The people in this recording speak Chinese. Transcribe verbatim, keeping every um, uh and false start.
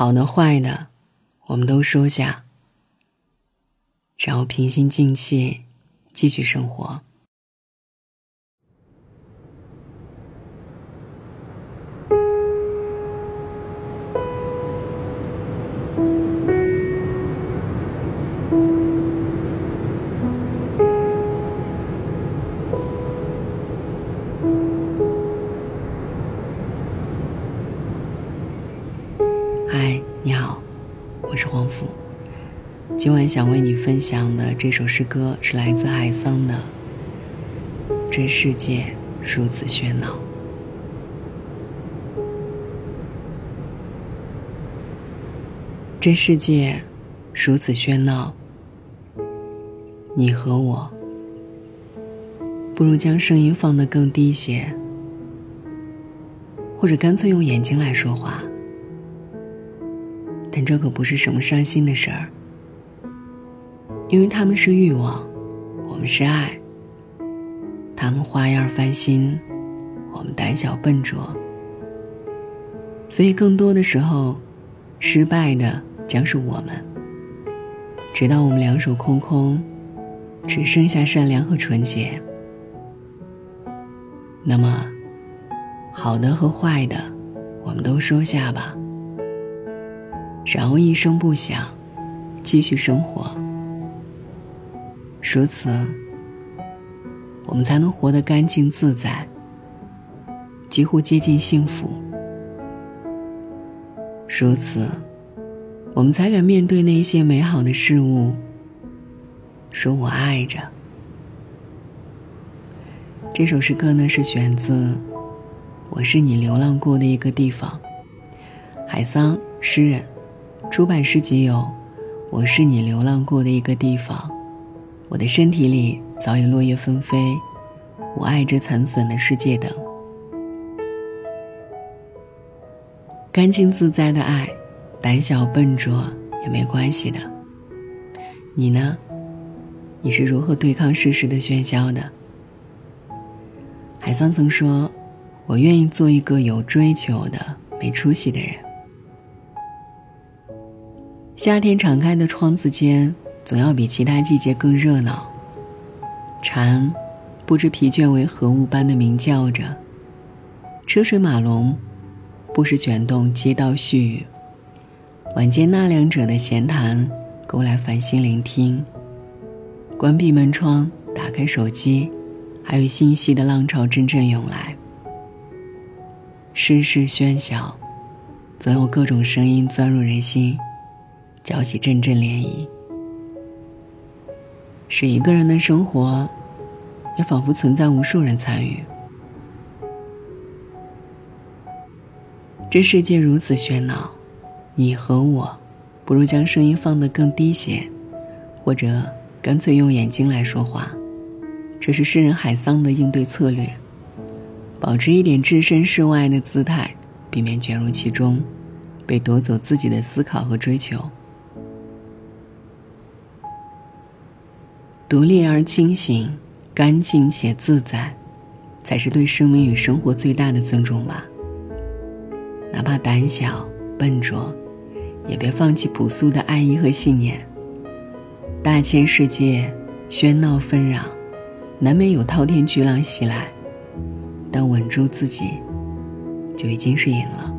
好的坏的我们都收下，只要平心静气继续生活。今晚想为你分享的这首诗歌是来自海桑的《这世界如此喧闹》。这世界如此喧闹，你和我不如将声音放得更低些，或者干脆用眼睛来说话。但这可不是什么伤心的事儿，因为他们是欲望，我们是爱。他们花样翻新，我们胆小笨拙。所以更多的时候，失败的将是我们。直到我们两手空空，只剩下善良和纯洁。那么，好的和坏的，我们都收下吧。然后一声不响，继续生活。如此我们才能活得干净自在，几乎接近幸福。如此我们才敢面对那些美好的事物，说我爱着。这首诗歌呢，是选自《我是你流浪过的一个地方》，海桑诗人，出版诗集有《我是你流浪过的一个地方》，我的身体里早已落叶纷飞，我爱这残损的世界等。干净自在的爱，胆小笨拙也没关系的。你呢？你是如何对抗世事的喧嚣的？海桑曾说，我愿意做一个有追求的没出息的人。夏天敞开的窗子间，总要比其他季节更热闹。蝉不知疲倦为何物般的鸣叫着，车水马龙不时卷动街道絮语，晚间纳凉者的闲谈勾来烦心聆听。关闭门窗，打开手机，还有信息的浪潮阵阵涌来。世事喧嚣，总有各种声音钻入人心，搅起阵阵涟漪。使一个人的生活也仿佛存在无数人参与。这世界如此喧闹，你和我不如将声音放得更低些，或者干脆用眼睛来说话。这是诗人海桑的应对策略，保持一点置身事外的姿态，避免卷入其中，被夺走自己的思考和追求。独立而清醒，干净且自在，才是对生命与生活最大的尊重吧。哪怕胆小笨拙，也别放弃朴素的爱意和信念。大千世界喧闹纷攘，难免有滔天巨浪袭来，但稳住自己就已经是赢了。